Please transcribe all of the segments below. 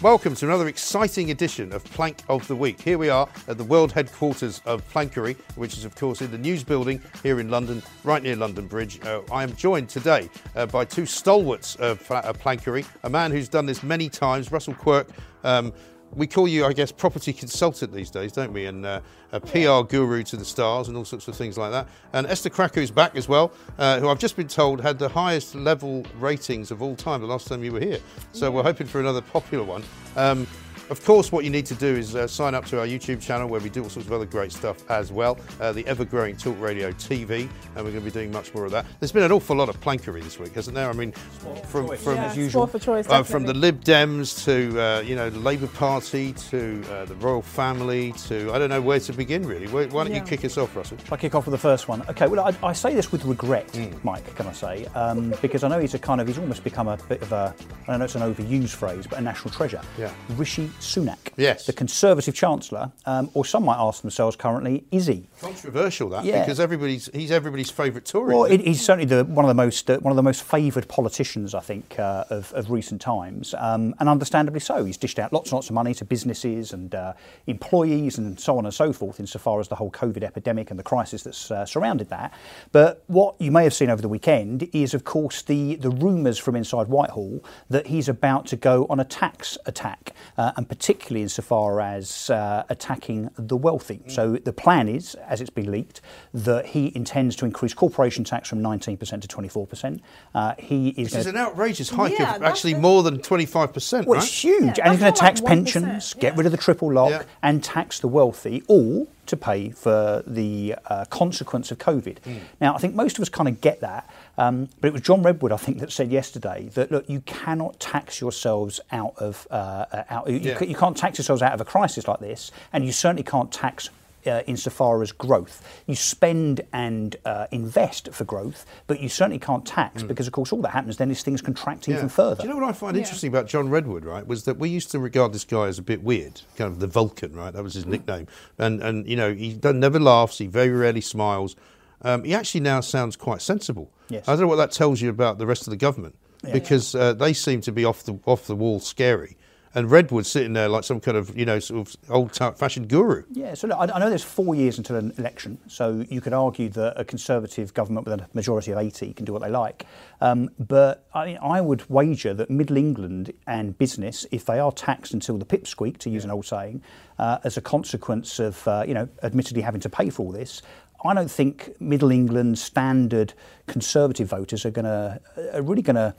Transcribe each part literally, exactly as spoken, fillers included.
Welcome to another exciting edition of Plank of the Week. Here we are at the world headquarters of Plankery, which is, of course, in the news building here in London, right near London Bridge. Uh, I am joined today uh, by two stalwarts of uh, Plankery, a man who's done this many times, Russell Quirk. Um, we call you, I guess, property consultant these days, don't we? And uh, a P R guru to the stars and all sorts of things like that. And Esther Krakue is back as well, uh, who I've just been told had the highest level ratings of all time the last time you were here. So we're hoping for another popular one. Um, of course, what you need to do is uh, sign up to our YouTube channel where we do all sorts of other great stuff as well. Uh, the ever-growing Talk Radio T V, and we're going to be doing much more of that. There's been an awful lot of plankery this week, hasn't there? I mean, from from yeah, as usual, for choice, uh, from the Lib Dems to uh, you know the Labour Party to uh, the royal family to I don't know where to begin really. Why don't yeah. you kick us off, Russell? Shall I kick off with the first one? Okay. Well, I, I say this with regret, mm. Mike. Can I say um, because I know he's a kind of he's almost become a bit of a I know it's an overused phrase, but a national treasure. Yeah. Rishi Sunak, yes. The Conservative Chancellor, um, or some might ask themselves currently, is he? Controversial that, yeah. because everybody's he's everybody's favourite Tory. Well, it, he's certainly the, one of the most uh, one of the most favoured politicians, I think, uh, of, of recent times, um, and understandably so. He's dished out lots and lots of money to businesses and uh, employees and so on and so forth, insofar as the whole COVID epidemic and the crisis that's uh, surrounded that. But what you may have seen over the weekend is, of course, the the rumours from inside Whitehall that he's about to go on a tax attack. Uh, and particularly insofar as uh, attacking the wealthy. Mm. So the plan is, as it's been leaked, that he intends to increase corporation tax from nineteen percent to twenty-four percent. Uh, he is Which is an outrageous hike yeah, of actually more than twenty-five percent, well, right? It's huge. Yeah, and he's going to tax like pensions, yeah. get rid of the triple lock, yeah. and tax the wealthy, all to pay for the uh, consequence of COVID. Mm. Now, I think most of us kind of get that, um, but it was John Redwood, I think, that said yesterday that, look, you cannot tax yourselves out of... Uh, out. You, yeah. c- you can't tax yourselves out of a crisis like this, and you certainly can't tax... Uh, insofar as growth. You spend and uh, invest for growth, but you certainly can't tax mm. because, of course, all that happens then is things contract yeah. even further. Do you know what I find yeah. interesting about John Redwood, right, was that we used to regard this guy as a bit weird, kind of the Vulcan, right? That was his mm. nickname. And, and you know, he never laughs, he very rarely smiles. Um, he actually now sounds quite sensible. Yes. I don't know what that tells you about the rest of the government yeah. because uh, they seem to be off the off the wall scary. And Redwood sitting there like some kind of, you know, sort of old-fashioned guru. Yeah, so look, I, I know there's four years until an election, so you could argue that a Conservative government with a majority of eighty can do what they like. Um, but I mean, I would wager that Middle England and business, if they are taxed until the pipsqueak, to use yeah. an old saying, uh, as a consequence of, uh, you know, admittedly having to pay for all this, I don't think Middle England standard Conservative voters are going to, are really going to,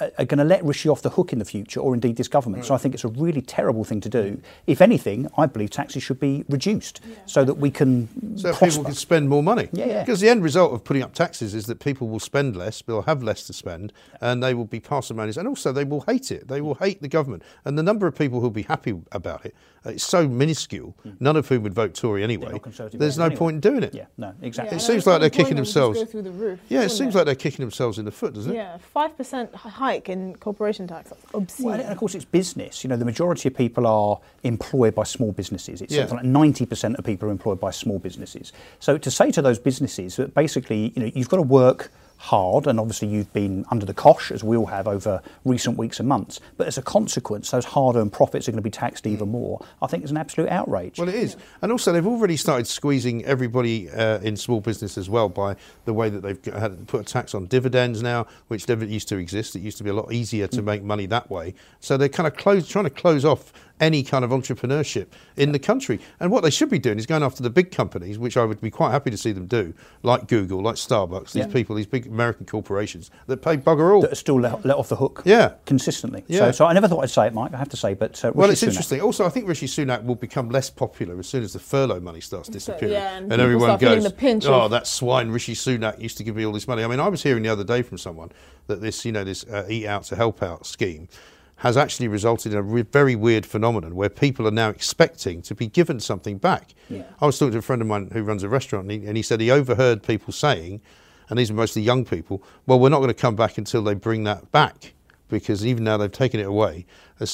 are going to let Rishi off the hook in the future, or indeed this government. Right. So I think it's a really terrible thing to do. If anything, I believe taxes should be reduced yeah. so that we can So prosper. People can spend more money. Yeah, yeah. Because the end result of putting up taxes is that people will spend less, they'll have less to spend, and they will be parsimonious. And also they will hate it. They will hate the government. And the number of people who'll be happy about it is so minuscular, mm. none of whom would vote Tory anyway. There's no anyway. point in doing it. Yeah, no, exactly. Yeah, it seems like they're kicking themselves. Go through the roof, yeah, it seems it? like they're kicking themselves in the foot, doesn't it? Yeah, five percent hike in corporation tax. Obscene. Well, and of course, it's business. You know, the majority of people are employed by small businesses. It's yeah. something like ninety percent of people are employed by small businesses. So to say to those businesses that basically, you know, you've got to work hard, and obviously you've been under the cosh, as we all have over recent weeks and months, but as a consequence, those hard-earned profits are going to be taxed even more. I think it's an absolute outrage. Well, it is. And also, they've already started squeezing everybody uh, in small business as well by the way that they've had put a tax on dividends now, which never used to exist. It used to be a lot easier to mm. make money that way. So they're kind of close, trying to close off any kind of entrepreneurship in the country. And what they should be doing is going after the big companies, which I would be quite happy to see them do, like Google, like Starbucks, these yeah. people, these big American corporations that pay bugger all. That are still let, let off the hook yeah. consistently. Yeah. So, so I never thought I'd say it, Mike, I have to say, but uh, Rishi Well, it's Sunak. Interesting. Also, I think Rishi Sunak will become less popular as soon as the furlough money starts disappearing. So, yeah, and, and everyone goes, the pinch oh, of- that swine Rishi Sunak used to give me all this money. I mean, I was hearing the other day from someone that this, you know, this uh, eat out to help out scheme has actually resulted in a re- very weird phenomenon where people are now expecting to be given something back. Yeah. I was talking to a friend of mine who runs a restaurant, and he, and he said he overheard people saying, and these are mostly young people, well, we're not going to come back until they bring that back, because even now they've taken it away,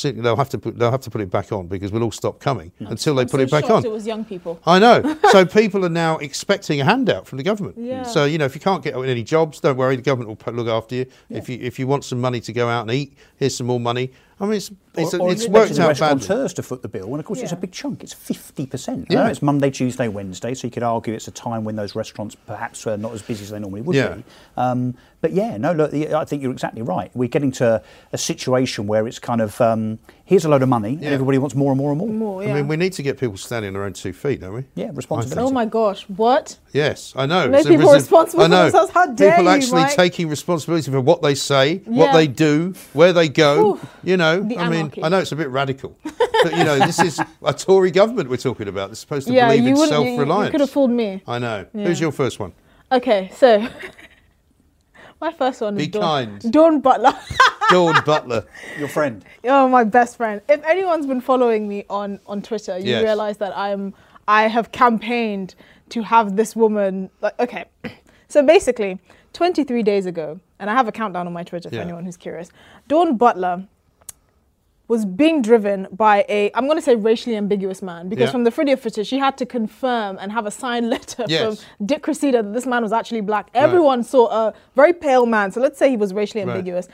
they'll have to put, they'll have to put it back on because we'll all stop coming no. until they I'm put so it back on. It was young people. I know. So people are now expecting a handout from the government. Yeah. So, you know, if you can't get any jobs, don't worry, the government will look after you. Yeah. If you if you want some money to go out and eat, here's some more money. I mean, it's, it's, or, or it's worked out badly. Restaurateurs to foot the bill, and of course yeah. it's a big chunk. It's fifty percent. Yeah. I know it's Monday, Tuesday, Wednesday, so you could argue it's a time when those restaurants perhaps are not as busy as they normally would yeah. be. Um, but yeah, no, look, I think you're exactly right. We're getting to a situation where it's kind of um, here's a load of money, yeah. and everybody wants more and more and more. more yeah. I mean, we need to get people standing on their own two feet, don't we? Yeah, responsibility. Oh my gosh, what? Yes, I know. Make people res- responsible I know. for themselves. How dare people you, actually Mike? Taking responsibility for what they say, yeah. what they do, where they go. Ooh. You know. I mean, I know it's a bit radical, but, you know, this is a Tory government we're talking about. They're supposed to yeah, believe in self-reliance. Yeah, you, you could have fooled me. I know. Yeah. Who's your first one? Okay, so my first one Be is Dawn. Kind. Dawn Butler. Dawn Butler. Your friend. Oh, my best friend. If anyone's been following me on, on Twitter, you yes. realise that I'm, I have campaigned to have this woman. Like, okay, so basically, twenty-three days ago, and I have a countdown on my Twitter yeah. for anyone who's curious, Dawn Butler was being driven by a, I'm going to say racially ambiguous man, because yeah. from the video footage, she had to confirm and have a signed letter yes. from Dick Cressida that this man was actually black. Everyone right. saw a very pale man, so let's say he was racially right. ambiguous.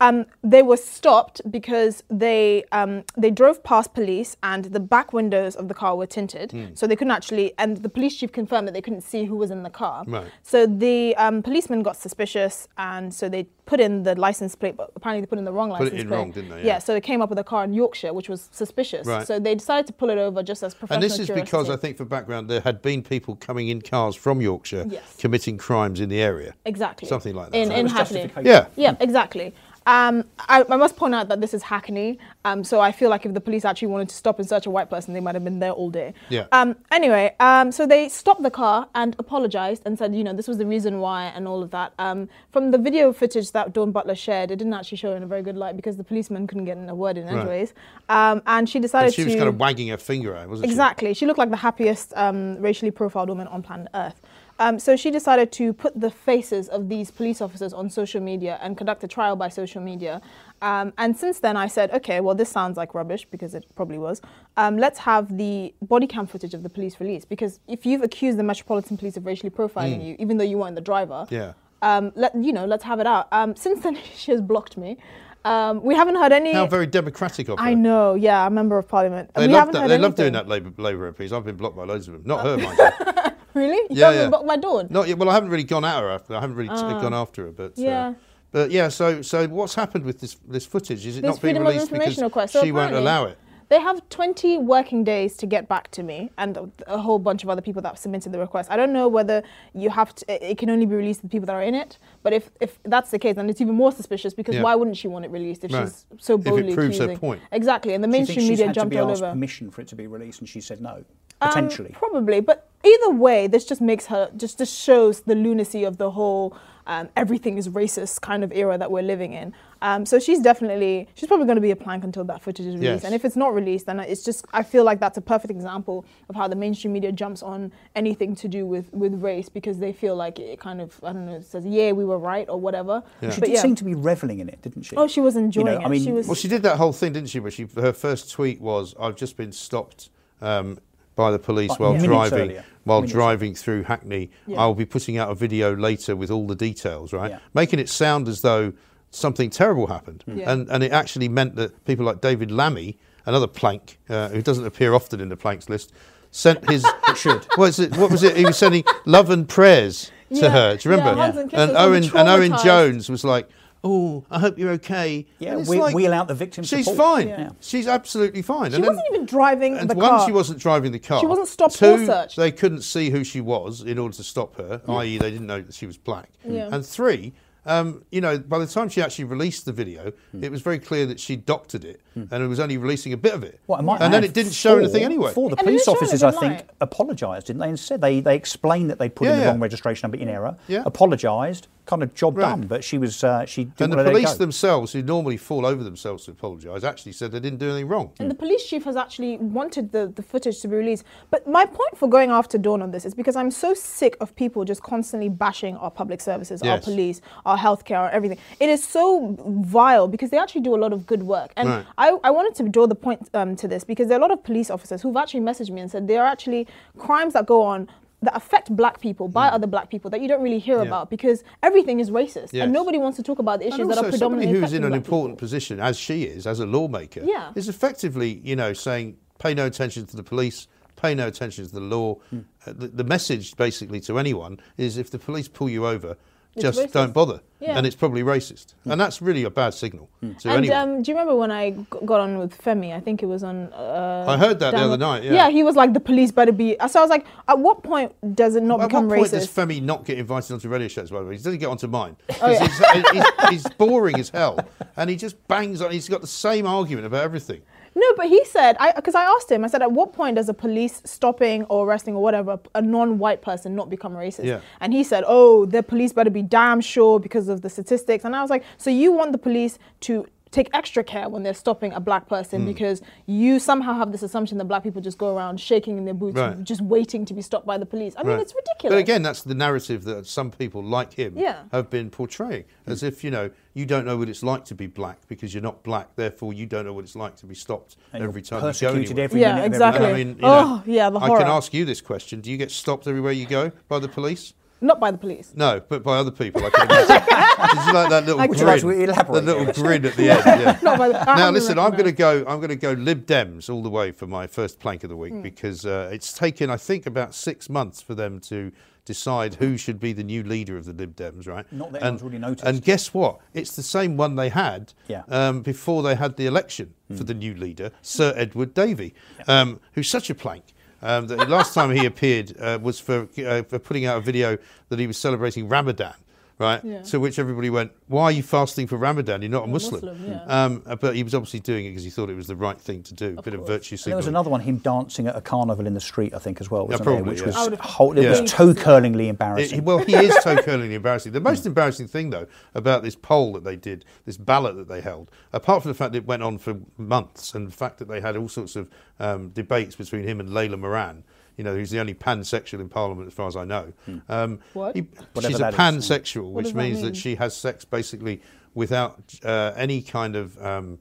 Um, they were stopped because they um, they drove past police and the back windows of the car were tinted, mm. so they couldn't actually, and the police chief confirmed that they couldn't see who was in the car. Right. So the um, policeman got suspicious, and so they put in the license plate, but apparently they put in the wrong license plate. Put it in plate. wrong, didn't they? Yeah. yeah, so it came up with a car in Yorkshire, which was suspicious. Right. So they decided to pull it over just as professional curiosity. And this is because, I think for background, there had been people coming in cars from Yorkshire yes. committing crimes in the area. Exactly. Something like that. In, so in Hackney. Yeah. Yeah, exactly. Um, I, I must point out that this is Hackney, um, so I feel like if the police actually wanted to stop and search a white person, they might have been there all day. Yeah. Um, anyway, um, so they stopped the car and apologised and said, you know, this was the reason why and all of that. Um, from the video footage that Dawn Butler shared, it didn't actually show in a very good light because the policeman couldn't get in a word in right. anyways. Um, and she decided and she to... she was kind of wagging her finger at it, wasn't exactly. she? Exactly. She looked like the happiest um, racially profiled woman on planet Earth. Um, so she decided to put the faces of these police officers on social media and conduct a trial by social media. Um, and since then I said, okay, well this sounds like rubbish, because it probably was. Um, let's have the body cam footage of the police released, because if you've accused the Metropolitan Police of racially profiling mm. you, even though you weren't the driver, yeah. um, let, you know, let's have it out. Um, since then she has blocked me. Um, we haven't heard any... How very democratic of her. I know, yeah, a member of parliament. They we love, that. They love doing that, Labour, Labour M Ps. I've been blocked by loads of them. Not her, mind you. Really? You yeah, haven't blocked yeah. my door? Not yet. Well, I haven't really gone at her. After. I haven't really uh, t- gone after her. But yeah, uh, but yeah. So, so what's happened with this this footage? Is it this not being released because request. she so won't allow it? They have twenty working days to get back to me, and a, a whole bunch of other people that submitted the request. I don't know whether you have to. It can only be released to the people that are in it. But if, if that's the case, then it's even more suspicious, because yeah. why wouldn't she want it released if right. she's so boldly accusing? If it proves accusing. her point. Exactly, and the mainstream media had jumped to be all asked over. Permission for it to be released, and she said no. Potentially, um, probably, but either way, this just makes her just just shows the lunacy of the whole um, everything is racist kind of era that we're living in. Um, so she's definitely she's probably going to be a plank until that footage is released. Yes. And if it's not released, then it's just I feel like that's a perfect example of how the mainstream media jumps on anything to do with, with race, because they feel like it kind of I don't know it says yeah we were right or whatever. Yeah. She but did yeah. seem to be reveling in it, didn't she? Oh, she was enjoying you know, it. I mean, she was well, she did that whole thing, didn't she? Where she her first tweet was, "I've just been stopped." Um, by the police like while driving earlier. while minutes driving earlier. through Hackney. Yeah. I'll be putting out a video later with all the details, right? Yeah. Making it sound as though something terrible happened. Mm. Yeah. And and it actually meant that people like David Lammy, another Plank, uh, who doesn't appear often in the Planks list, sent his... it should. What, it, what was it? He was sending love and prayers to yeah. her. Do you remember? Yeah. Yeah. And, Owen, and Owen Jones was like, oh, I hope you're okay. Yeah, we, like, wheel out the victim support. She's fine. Yeah. She's absolutely fine. She and wasn't then, even driving the one, car. One, she wasn't driving the car. She wasn't stopped Two, or searched. They couldn't see who she was in order to stop her, mm. that is they didn't know that she was black. Yeah. And three... Um, you know, by the time she actually released the video, mm. it was very clear that she doctored it, mm. and it was only releasing a bit of it. Well, and then it didn't show four, anything anyway. Four, the and police officers, I think, light. apologised, didn't they? And said they, they explained that they put yeah, in the yeah. wrong registration number in error, yeah. apologised, kind of job right. done. But she was uh, she didn't. And the police themselves, who normally fall over themselves to apologise, actually said they didn't do anything wrong. And mm. the police chief has actually wanted the, the footage to be released. But my point for going after Dawn on this is because I'm so sick of people just constantly bashing our public services, yes. our police, our healthcare, everything. It is so vile because they actually do a lot of good work. And right. I, I wanted to draw the point um, to this because there are a lot of police officers who've actually messaged me and said there are actually crimes that go on that affect black people by yeah. other black people that you don't really hear yeah. about because everything is racist yes. and nobody wants to talk about the issues that are predominantly who's in an important people. position, as she is, as a lawmaker, yeah. is effectively, you know, saying pay no attention to the police, pay no attention to the law. Mm. Uh, the, the message basically to anyone is if the police pull you over, just racist. don't bother. Yeah. And it's probably racist. Mm. And that's really a bad signal mm. to and, anyone. Um, do you remember when I g- got on with Femi? I think it was on... Uh, I heard that the other night, yeah. Yeah, he was like, the police better be... So I was like, at what point does it not well, become racist? At what point racist? does Femi not get invited onto radio shows, by the way? He doesn't get onto mine. Oh, yeah. he's, he's, he's boring as hell. And he just bangs on. He's got the same argument about everything. No, but he said, because I, I asked him, I said, at what point does a police stopping or arresting or whatever, a non-white person not become racist? Yeah. And he said, oh, the police better be damn sure because of the statistics. And I was like, so you want the police to take extra care when they're stopping a black person mm. because you somehow have this assumption that black people just go around shaking in their boots right. and just waiting to be stopped by the police. I mean, right. it's ridiculous. But again, that's the narrative that some people like him yeah. have been portraying, mm. as if, you know, you don't know what it's like to be black because you're not black, therefore you don't know what it's like to be stopped and every time you go anywhere. Every yeah, exactly. Every I mean, you know, oh, yeah, the horror. I can ask you this question. Do you get stopped everywhere you go by the police? Not by the police. No, but by other people. I can imagine. It's like that little grin. Like we elaborate. The little grin at the end. Yeah. Not by the, now listen, I'm going to go. I'm going to go Lib Dems all the way for my first Plank of the Week mm. because uh, it's taken, I think, about six months for them to decide who should be the new leader of the Lib Dems, right? Not that anyone's really noticed. And guess what? It's the same one they had yeah. um, before they had the election mm. for the new leader, Sir Edward Davey, yeah. um, who's such a plank. Um, the last time he appeared uh, was for, uh, for putting out a video that he was celebrating Ramadan, right? Yeah. To which everybody went, why are you fasting for Ramadan? You're not a Muslim. Muslim yeah. um, but he was obviously doing it because he thought it was the right thing to do, a bit of virtue signaling. There was another one, him dancing at a carnival in the street, I think, as well, wasn't yeah, probably, there? Which yeah. was, whole, it yeah. was toe-curlingly embarrassing. It, well, he is toe-curlingly embarrassing. The most embarrassing thing, though, about this poll that they did, this ballot that they held, apart from the fact that it went on for months and the fact that they had all sorts of Um, debates between him and Layla Moran, you know, who's the only pansexual in Parliament as far as I know. Hmm. Um, what? He, she's a pansexual, is. which means that, mean? that she has sex basically without uh, any kind of um,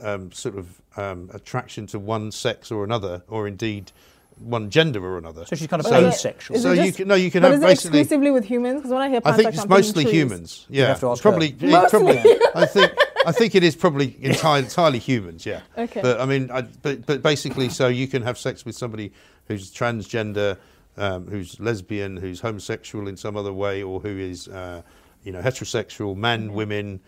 um, sort of um, attraction to one sex or another, or indeed one gender or another. So she's kind of so, asexual. So just, you can, no, you can but have is it basically exclusively with humans. Because when I hear pansexual, I think it's mostly humans. Yeah, you have to ask probably, her. It, probably. Yeah. I think. I think it is probably entirely, entirely humans, yeah. Okay. But I mean, I, but but basically, so you can have sex with somebody who's transgender, um, who's lesbian, who's homosexual in some other way, or who is, uh, you know, heterosexual, men, women.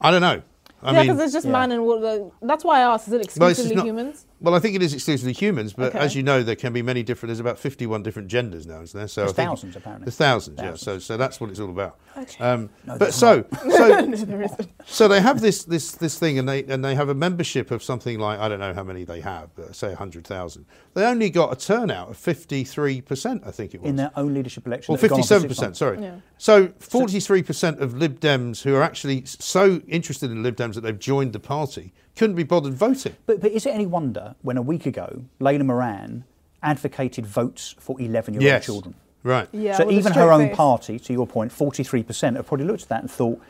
I don't know. I yeah, because there's just yeah. man and woman. That's why I asked, is it exclusively not, humans? Well, I think it is exclusively humans, but okay. as you know, there can be many different, there's about fifty-one different genders now, isn't there? So there's I thousands, think, apparently. There's thousands, thousands, yeah. So so that's what it's all about. Okay. Um, no, but so, so, no, so they have this this this thing, and they and they have a membership of something like, I don't know how many they have, but say one hundred thousand. They only got a turnout of fifty-three percent, I think it was. In their own leadership election. Or fifty-seven percent, sorry. Yeah. So forty-three percent of Lib Dems who are actually so interested in Lib Dems that they've joined the party couldn't be bothered voting. But, but is it any wonder when a week ago Layla Moran advocated votes for eleven-year-old yes. children? Right. Yeah, so even her own face. party, to your point, forty-three percent have probably looked at that and thought,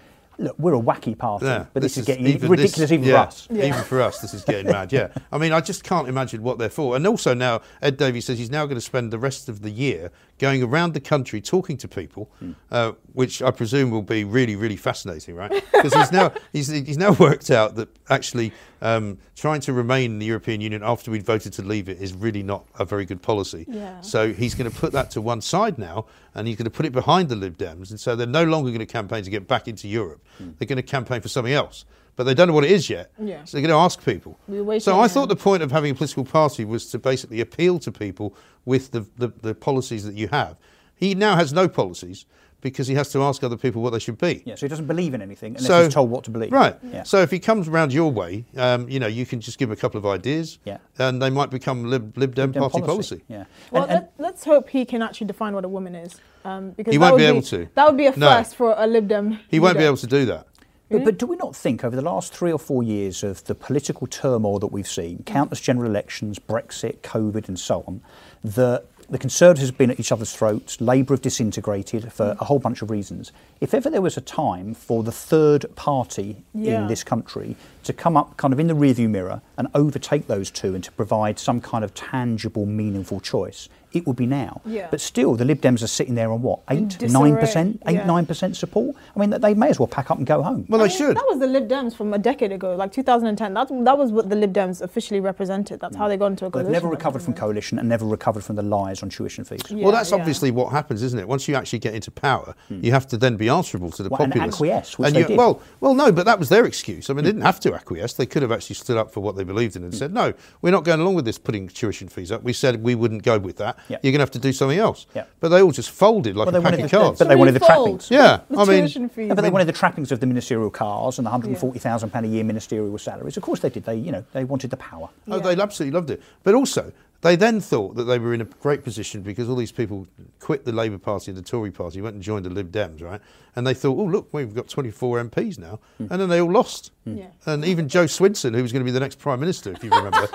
look, we're a wacky party, yeah, but this, this is getting even, ridiculous this, even yeah, for us. Yeah. Even for us, this is getting mad, yeah. I mean, I just can't imagine what they're for. And also now, Ed Davey says he's now going to spend the rest of the year going around the country talking to people, mm. uh, which I presume will be really, really fascinating, right? Because he's now he's, he's now worked out that actually um, trying to remain in the European Union after we'd voted to leave it is really not a very good policy. Yeah. So he's going to put that to one side now, and he's going to put it behind the Lib Dems, and so they're no longer going to campaign to get back into Europe. Mm. They're going to campaign for something else, but they don't know what it is yet. Yeah. So they're going to ask people. So I now. thought the point of having a political party was to basically appeal to people with the, the, the policies that you have. He now has no policies because he has to ask other people what they should be. Yeah, so he doesn't believe in anything unless so, he's told what to believe. Right. Yeah. So if he comes round your way, um, you know, you can just give him a couple of ideas, yeah. and they might become Lib, Lib, Dem, Lib Dem party policy. policy. Yeah. Well, and, and let, let's hope he can actually define what a woman is. Um, because he won't be able be, to. That would be a first no. for a Lib Dem. He leader. won't be able to do that. But, but do we not think over the last three or four years of the political turmoil that we've seen, countless general elections, Brexit, COVID and so on, that the Conservatives have been at each other's throats, Labour have disintegrated for a whole bunch of reasons. If ever there was a time for the third party yeah. in this country to come up kind of in the rearview mirror and overtake those two and to provide some kind of tangible, meaningful choice, it would be now. Yeah. But still, the Lib Dems are sitting there on what, eight, nine percent support? I mean, they may as well pack up and go home. Well, I they mean, should. That was the Lib Dems from a decade ago, like two thousand ten. That, that was what the Lib Dems officially represented. That's no. how they got into a coalition. They've never recovered from coalition and never recovered from the lies on tuition fees. Yeah, well, that's yeah. obviously what happens, isn't it? Once you actually get into power, mm. you have to then be answerable to the well, populace. And acquiesce, which and they you, did. Well, well, no, but that was their excuse. I mean, mm. they didn't have to acquiesce. They could have actually stood up for what they believed in and mm. said, no, we're not going along with this putting tuition fees up. We said we wouldn't go with that. Yep. You're going to have to do something else. Yep. But they all just folded like well, a pack of the, cards. But they wanted the trappings. Yeah, the I mean, yeah, but they wanted the trappings of the ministerial cars and the one hundred forty thousand pounds yeah. a year ministerial salaries. Of course they did. They, you know, they wanted the power. Yeah. Oh, they absolutely loved it. But also, they then thought that they were in a great position because all these people quit the Labour Party and the Tory Party, went and joined the Lib Dems, right? And they thought, oh, look, we've got twenty-four M Ps now. Mm. And then they all lost. Mm. Yeah. And even Joe Swinson, who was going to be the next Prime Minister, if you remember,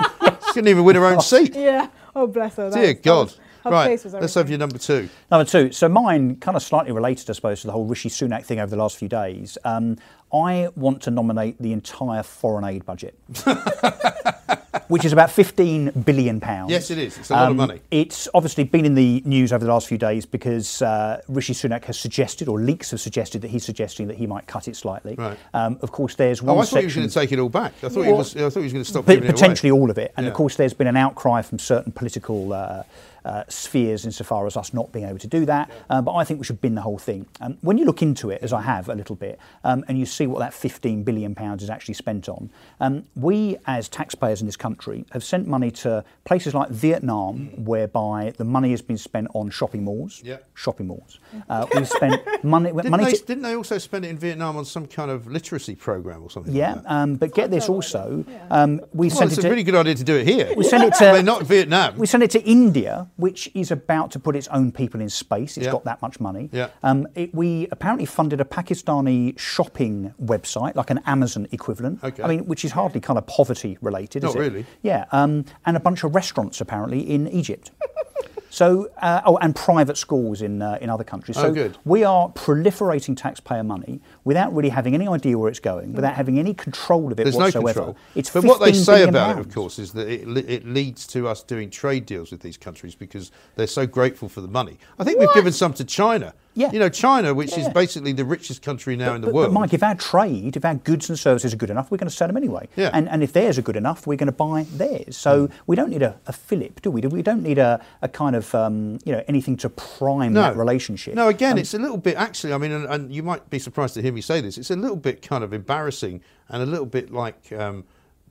she couldn't even win her own seat. Yeah. Oh, bless her. Dear God. Right, let's have your number two. Number two. So mine, kind of slightly related, I suppose, to the whole Rishi Sunak thing over the last few days. Um, I want to nominate the entire foreign aid budget. Which is about fifteen billion pounds. Yes, it is. It's a lot um, of money. It's obviously been in the news over the last few days because uh, Rishi Sunak has suggested, or leaks have suggested, that he's suggesting that he might cut it slightly. Right. Um, of course, there's one section... Oh, I thought he was going to take it all back. I thought, well, he, was, I thought he was going to stop p- giving it away. Potentially all of it. And, yeah. of course, there's been an outcry from certain political... Uh, Uh, spheres insofar as us not being able to do that, yeah. um, but I think we should bin the whole thing. Um, when you look into it, as I have a little bit, um, and you see what that fifteen billion pounds is actually spent on, um, we as taxpayers in this country have sent money to places like Vietnam, mm. whereby the money has been spent on shopping malls. Yeah. Shopping malls. Uh, we've spent money... didn't, money they, to, didn't they also spend it in Vietnam on some kind of literacy programme or something yeah, like that? Um, but get this also, um, we well, sent it to... Well, it's a really good idea to do it here. We sent it to... They're not Vietnam. We sent it to India, which is about to put its own people in space. It's yeah. got that much money. Yeah. Um, it, we apparently funded a Pakistani shopping website, like an Amazon equivalent. Okay. I mean, which is hardly kind of poverty related, is it? Not really. Yeah. Um, and a bunch of restaurants, apparently, in Egypt. So, uh, oh, and private schools in uh, in other countries. So oh, good. We are proliferating taxpayer money without really having any idea where it's going, without having any control of it There's whatsoever. There's no control. It's but what they say about pounds. it, of course, is that it, it leads to us doing trade deals with these countries because they're so grateful for the money. I think what? we've given some to China. Yeah. You know, China, which yeah. is basically the richest country now but, in the but, world. But Mike, if our trade, if our goods and services are good enough, we're going to sell them anyway. Yeah. And, and if theirs are good enough, we're going to buy theirs. So mm. we don't need a, a fillip, do we? We don't need a, a kind of, um, you know, anything to prime no. that relationship. No, again, um, it's a little bit, actually, I mean, and, and you might be surprised to hear me say this, it's a little bit kind of embarrassing and a little bit like... Um,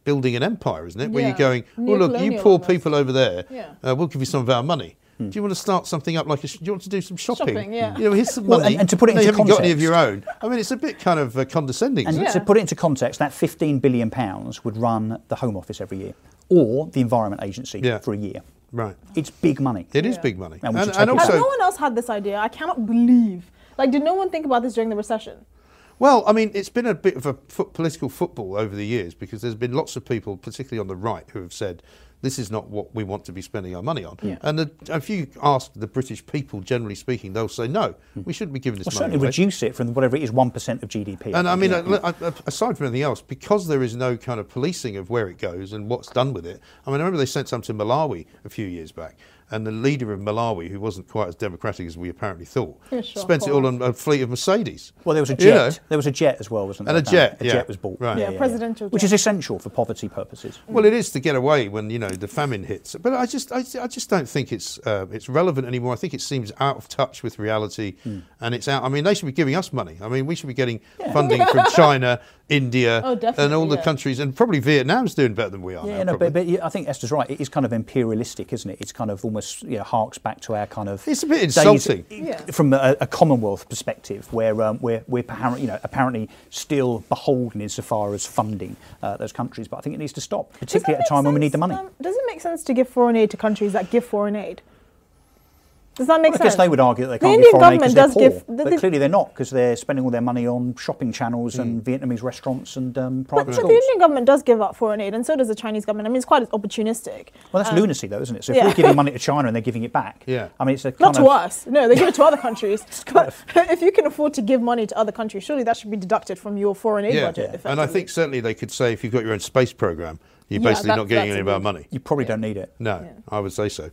building an empire, isn't it? Yeah. Where you're going, oh, look, you poor people over there, yeah. uh, we'll give you some of our money. Hmm. Do you want to start something up? Like, a sh- do you want to do some shopping? Shopping, yeah. You know, here's some well, money. And, and to put it no, into you context, you haven't got any of your own. I mean, it's a bit kind of uh, condescending. And yeah. to put it into context, that fifteen billion pounds would run the Home Office every year, or the Environment Agency yeah. for a year. Right. It's big money. It yeah. is big money. And, and, and also, no one else had this idea. I cannot believe. Like, did no one think about this during the recession? Well, I mean, it's been a bit of a fo- political football over the years because there's been lots of people, particularly on the right, who have said this is not what we want to be spending our money on. Yeah. And the, if you ask the British people, generally speaking, they'll say, no, we shouldn't be giving this well, money certainly away. Reduce it from whatever it is, one percent of G D P. And I, I mean, yeah. I, I, aside from anything else, because there is no kind of policing of where it goes and what's done with it. I mean, I remember they sent some to Malawi a few years back. And the leader of Malawi, who wasn't quite as democratic as we apparently thought, yeah, sure, spent it all on a fleet of Mercedes. Well, there was a jet. You know? There was a jet as well, wasn't there? And a jet. A yeah. jet was bought. Right. Yeah, yeah, yeah, presidential yeah. jet. Which is essential for poverty purposes. Well, it is to get away when, you know, the famine hits. But I just I, I just don't think it's uh, it's relevant anymore. I think it seems out of touch with reality. Mm. And it's out. I mean, they should be giving us money. I mean, we should be getting yeah. funding from China, India, oh, and all yeah. the countries. And probably Vietnam's doing better than we are yeah, now. No, but, but I think Esther's right. It is kind of imperialistic, isn't it? It's kind of almost... You know, harks back to our kind of. It's a bit insulting days, from a, a Commonwealth perspective, where um, we're we're apparently, you know, apparently still beholden insofar as funding uh, those countries. But I think it needs to stop, particularly at a time sense, when we need the money. Um, does it make sense to give foreign aid to countries that give foreign aid? Does that make well, sense? I guess they would argue that they can't give foreign aid because they're poor, give, the, but clearly they're not because they're spending all their money on shopping channels mm. and Vietnamese restaurants and um, private but, schools. But the Indian government does give up foreign aid and so does the Chinese government. I mean, it's quite opportunistic. Well, that's um, lunacy though, isn't it? So if yeah. we're giving money to China and they're giving it back, yeah. I mean, it's a kind Not of... to us. No, they give it to other countries. But if you can afford to give money to other countries, surely that should be deducted from your foreign aid yeah. budget. Yeah. And I think certainly they could say if you've got your own space programme, you're yeah, basically that, not getting any of our money. You probably yeah. don't need it. No, yeah. I would say so.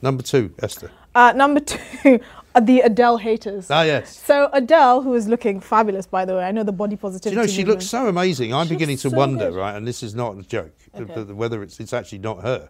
Number two, Esther. Uh, number two are the Adele haters. Ah, yes. So Adele, who is looking fabulous, by the way. I know the body positivity. Do you know, she movement. Looks so amazing. I'm she beginning to so wonder, good. Right? And this is not a joke, okay. Whether it's it's actually not her.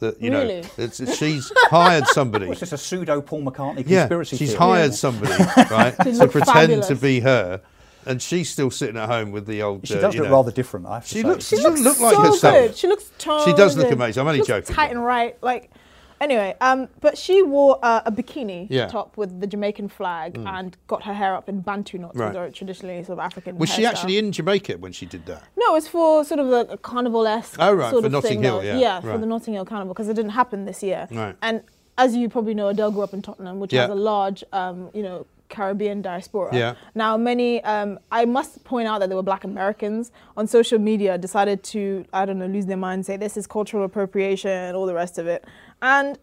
That you really? know, it's, it's, she's hired somebody. Well, it's just a pseudo Paul McCartney conspiracy. Yeah, she's theory. hired yeah. somebody, right, to pretend fabulous. to be her. And she's still sitting at home with the old... She does uh, you look know. rather different, I have to she say. Looks, she, she doesn't looks look like so herself. Good. She looks toned. She does look amazing. I'm only joking. She looks tight and right, like... Anyway, um, but she wore uh, a bikini yeah. top with the Jamaican flag mm. and got her hair up in Bantu knots, right. which are traditionally sort of African Was hairstyle. She actually in Jamaica when she did that? No, it was for sort of a, a carnival-esque oh, right, sort for of Notting thing. Hill, yeah. Yeah, right. for the Notting Hill Carnival, because it didn't happen this year. Right. And as you probably know, Adele grew up in Tottenham, which yeah. has a large, um, you know, Caribbean diaspora. Yeah. Now, many, um, I must point out that there were black Americans on social media decided to, I don't know, lose their mind, say this is cultural appropriation and all the rest of it. And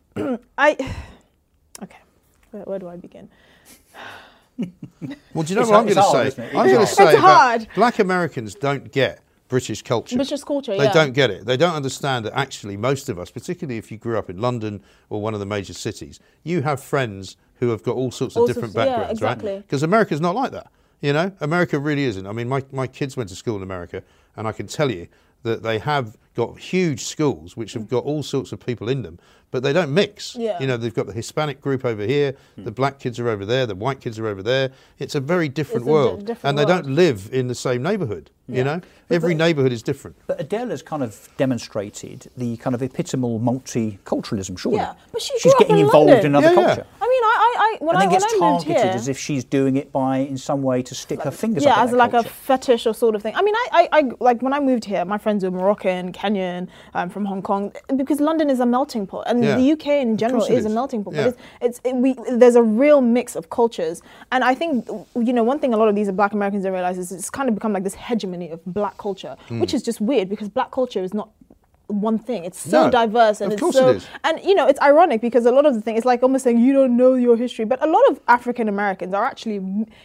I, okay, where, where do I begin? Well, do you know what I'm going to say? I'm going to say about black Americans don't get British culture. British culture, they yeah. don't get it. They don't understand that actually most of us, particularly if you grew up in London or one of the major cities, you have friends who have got all sorts all of different sorts, backgrounds, yeah, exactly. right? Because America's not like that, you know? America really isn't. I mean, my, my kids went to school in America, and I can tell you that they have got huge schools which have got all sorts of people in them, but they don't mix. Yeah. You know, they've got the Hispanic group over here, mm. the black kids are over there, the white kids are over there. It's a very different it's world. Different and world. They don't live in the same neighbourhood. You yeah. know, but every neighbourhood is different. But Adele has kind of demonstrated the kind of epitomal multiculturalism, surely. Yeah, but she she's getting in involved London. in another yeah, yeah. culture. I mean, I, I, when and I, then gets when I moved here, targeted as if she's doing it by, in some way, to stick like, her fingers. Yeah, up as like culture. a fetish or sort of thing. I mean, I, I, I, like when I moved here, my friends were Moroccan, Kenyan, um, from Hong Kong, because London is a melting pot, and yeah. the U K in general is, is a melting pot. Yeah. But it's, it's it, we there's a real mix of cultures, and I think you know one thing a lot of these Black Americans don't realise is it's kind of become like this hegemony of black culture, mm. which is just weird because black culture is not one thing. It's so no, diverse and it's so it and you know it's ironic because a lot of the thing it's like almost saying you don't know your history, but a lot of African Americans are actually,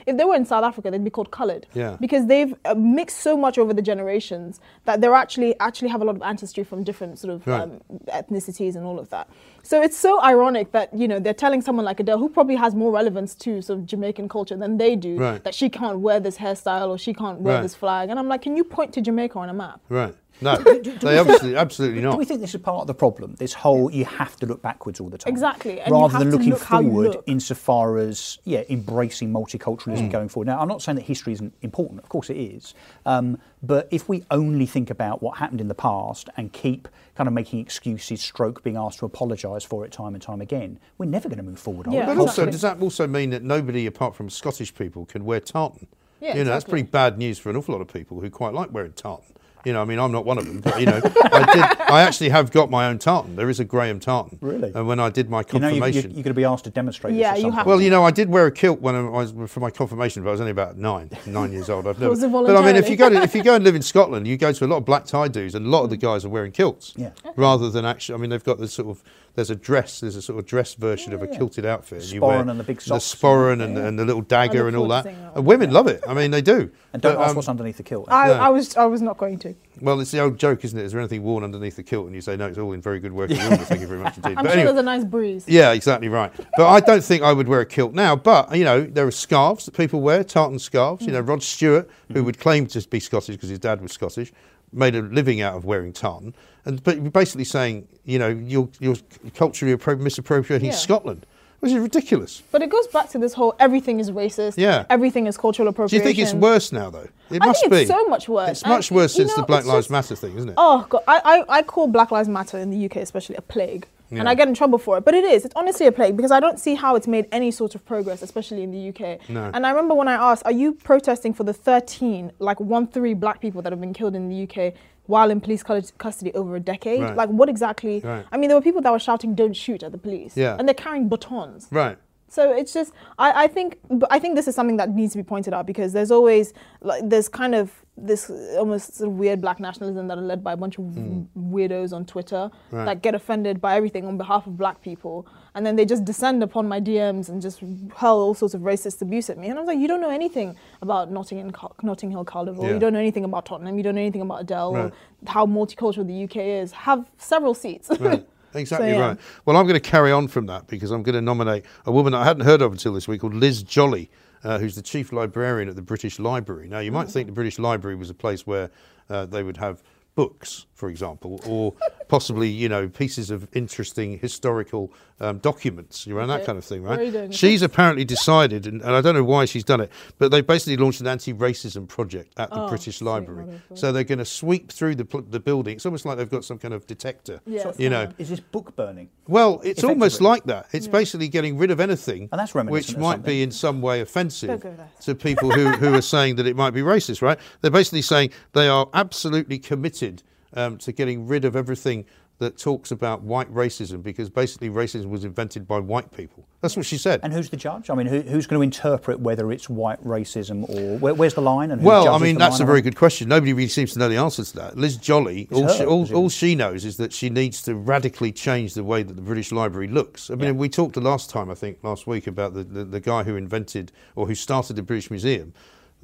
if they were in South Africa, they'd be called coloured yeah. because they've mixed so much over the generations that they're actually actually have a lot of ancestry from different sort of right. um, ethnicities and all of that. So it's so ironic that you know they're telling someone like Adele, who probably has more relevance to sort of Jamaican culture than they do, right. that she can't wear this hairstyle or she can't wear right. this flag. And I'm like, can you point to Jamaica on a map? Right. No, do, do they obviously, think, absolutely not. Do we think this is part of the problem? This whole, you have to look backwards all the time. Exactly. And rather than looking look forward look. insofar as, yeah, embracing multiculturalism mm. going forward. Now, I'm not saying that history isn't important. Of course it is. Um, but if we only think about what happened in the past and keep kind of making excuses, stroke being asked to apologise for it time and time again, we're never going to move forward. Yeah. But exactly. also, does that also mean that nobody apart from Scottish people can wear tartan? Yeah, you know, exactly. That's pretty bad news for an awful lot of people who quite like wearing tartan. You know, I mean, I'm not one of them, but, you know, I did. I actually have got my own tartan. There is a Graham tartan. Really? And when I did my confirmation... You know, you're, you're going to be asked to demonstrate yeah, this or you have. Well, you know, I did wear a kilt when I was, for my confirmation, but I was only about nine, nine years old. I've never, was it voluntarily? But, I mean, if you, go to, if you go and live in Scotland, you go to a lot of black tie-dos, and a lot of the guys are wearing kilts. Yeah. Rather than actually... I mean, they've got this sort of... There's a dress, there's a sort of dress version yeah, of a yeah. kilted outfit. The sporran and the big socks. The sporran and, yeah. and the little dagger and, and all that. And women yeah. love it. I mean, they do. And don't but, ask um, what's underneath the kilt. I, no. I was I was not going to. Well, it's the old joke, isn't it? Is there anything worn underneath the kilt? And you say, no, it's all in very good working order. Thank you very much indeed. I'm but sure anyway, there's a nice breeze. Yeah, exactly right. But I don't think I would wear a kilt now. But, you know, there are scarves that people wear, tartan scarves. Mm. You know, Rod Stewart, mm. who would claim to be Scottish because his dad was Scottish, made a living out of wearing tartan. And but you're basically saying, you know, you're, you're culturally misappropriating yeah. Scotland, which is ridiculous. But it goes back to this whole everything is racist, yeah. everything is cultural appropriation. Do you think it's worse now, though? It I must think it's be. so much worse. It's and much worse since know, the Black Lives just, Matter thing, isn't it? Oh, God. I, I, I call Black Lives Matter in the U K especially a plague. Yeah. And I get in trouble for it. But it is. It's honestly a plague because I don't see how it's made any sort of progress, especially in the U K. No. And I remember when I asked, are you protesting for the thirteen, like one three black people that have been killed in the U K while in police custody over a decade? Right. Like what exactly? Right. I mean, there were people that were shouting, don't shoot at the police. Yeah. And they're carrying batons. Right. So it's just, I, I think I think this is something that needs to be pointed out because there's always, like, there's kind of this almost sort of weird black nationalism that are led by a bunch of mm. weirdos on Twitter right. that get offended by everything on behalf of black people. And then they just descend upon my D Ms and just hurl all sorts of racist abuse at me. And I was like, you don't know anything about Notting, Notting Hill Carnival. Yeah. You don't know anything about Tottenham. You don't know anything about Adele right. or how multicultural the U K is. Have several seats. Right. Exactly so, yeah. right. Well, I'm going to carry on from that because I'm going to nominate a woman that I hadn't heard of until this week called Liz Jolly, uh, who's the chief librarian at the British Library. Now, you might think the British Library was a place where uh, they would have books, for example, or possibly, you know, pieces of interesting historical um, documents, you know, and okay. that kind of thing, right? She's apparently decided, and, and I don't know why she's done it, but they basically launched an anti-racism project at the oh, British Library. So they're going to sweep through the, the building. It's almost like they've got some kind of detector, yeah, you know. Is this book burning? Well, it's almost like that. It's yeah. basically getting rid of anything and that's which might be in some way offensive to people who, who are saying that it might be racist, right? They're basically saying they are absolutely committed Um, to getting rid of everything that talks about white racism because basically racism was invented by white people. That's what she said. And who's the judge? I mean, who, who's going to interpret whether it's white racism or where, where's the line? And who well, I mean, that's a very good question. Nobody really seems to know the answer to that. Liz Jolly, all, her, she, all, all she knows is that she needs to radically change the way that the British Library looks. I mean, yeah. we talked the last time, I think, last week about the, the, the guy who invented or who started the British Museum.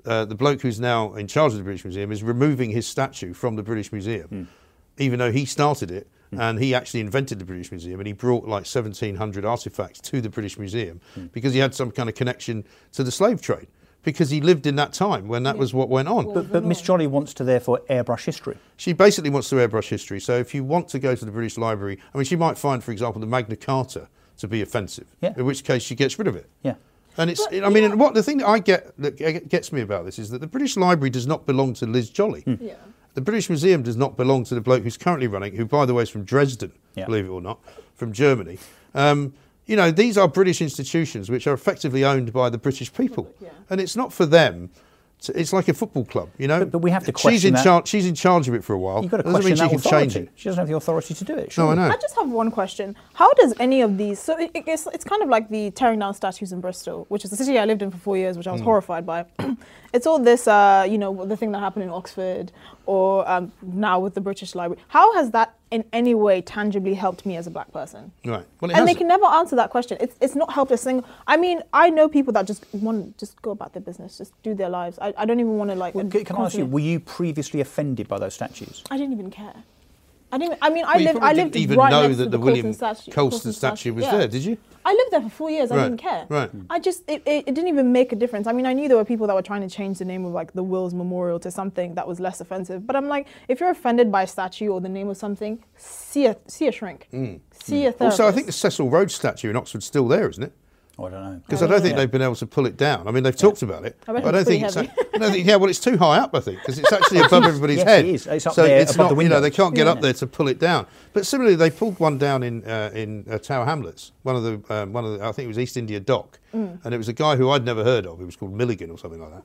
Uh, the bloke who's now in charge of the British Museum is removing his statue from the British Museum, mm. even though he started it mm. and he actually invented the British Museum and he brought like seventeen hundred artefacts to the British Museum mm. because he had some kind of connection to the slave trade because he lived in that time when that yeah. was what went on. But, but Miss Jolly wants to therefore airbrush history. She basically wants to airbrush history. So if you want to go to the British Library, I mean, she might find, for example, the Magna Carta to be offensive, yeah. in which case she gets rid of it. Yeah. And it's, but, I mean, yeah. what the thing that I get that gets me about this is that the British Library does not belong to Liz Jolly. Mm. Yeah. The British Museum does not belong to the bloke who's currently running, who, by the way, is from Dresden, yeah. believe it or not, from Germany. Um, you know, these are British institutions which are effectively owned by the British people. Yeah. And it's not for them. To, it's like a football club, you know. But, but we have to question she's in that. Char- she's in charge of it for a while. You've got to question mean that she can authority. Change it. She doesn't have the authority to do it. No, I know. I just have one question. How does any of these... So it, it's, it's kind of like the tearing down statues in Bristol, which is the city I lived in for four years, which I was mm. horrified by. It's all this, uh, you know, the thing that happened in Oxford or um, now with the British Library. How has that in any way tangibly helped me as a black person? Right. Well, it and hasn't. They can never answer that question. It's it's not helped a single... I mean, I know people that just want to just go about their business, just do their lives. I, I don't even want to, like... Well, can I ask you, were you previously offended by those statues? I didn't even care. I didn't. I mean, well, I lived. I lived didn't right even know that the, the William Colston statue, Colston statue was yeah. there, did you? I lived there for four years. Right. I didn't care. Right. I just it, it, it didn't even make a difference. I mean, I knew there were people that were trying to change the name of like the Wills Memorial to something that was less offensive. But I'm like, if you're offended by a statue or the name of something, see a see a shrink, mm. see mm. a therapist. Also, I think the Cecil Rhodes statue in Oxford's still there, isn't it? Oh, I don't know. Because I, I don't know. think yeah. they've been able to pull it down. I mean, they've talked yeah. about it. I, but I don't think it's... A, I don't think, yeah, well, it's too high up, I think, because it's actually above everybody's yes, head. It is. It's up so there it's above not, the window. You know, they can't get yeah, up there to pull it down. But similarly, they pulled one down in uh, in uh, Tower Hamlets. One of the um, one of the, I think it was East India Dock, mm. and it was a guy who I'd never heard of. He was called Milligan or something like that.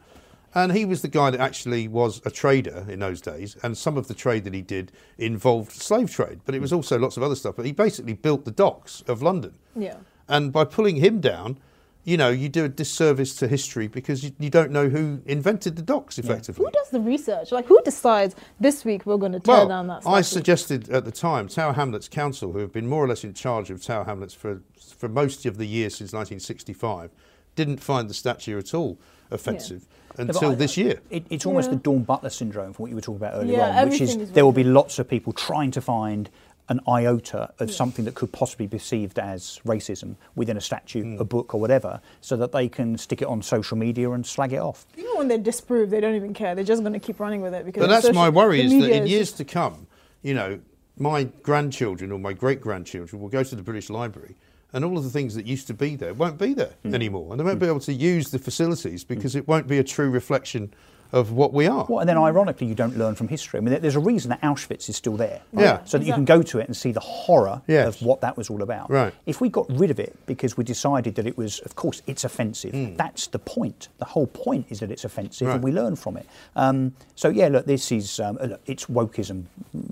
And he was the guy that actually was a trader in those days, and some of the trade that he did involved slave trade, but it was also lots of other stuff. But he basically built the docks of London. Yeah. And by pulling him down, you know, you do a disservice to history because you, you don't know who invented the docks, effectively. Yeah. Who does the research? Like, who decides this week we're going to tear well, down that statue? I suggested at the time Tower Hamlets Council, who have been more or less in charge of Tower Hamlets for, for most of the years since nineteen sixty-five, didn't find the statue at all offensive yeah. until I, this year. It, it's almost yeah. the Dawn Butler syndrome from what you were talking about earlier yeah, on, which is, is there will be lots of people trying to find an iota of yes. something that could possibly be perceived as racism within a statue, mm. a book or whatever, so that they can stick it on social media and slag it off. Even when they're disproved, they don't even care. They're just going to keep running with it. Because but that's social, my worry is that in is years to come, you know, my grandchildren or my great-grandchildren will go to the British Library and all of the things that used to be there won't be there mm. anymore. And they won't mm. be able to use the facilities because mm. it won't be a true reflection of what we are. Well, and then ironically, you don't learn from history. I mean, there's a reason that Auschwitz is still there. Right? Yeah. So that exactly. you can go to it and see the horror yes. of what that was all about. Right. If we got rid of it because we decided that it was, of course, it's offensive, mm. that's the point. The whole point is that it's offensive right. and we learn from it. Um, so, yeah, look, this is, um, look, it's wokeism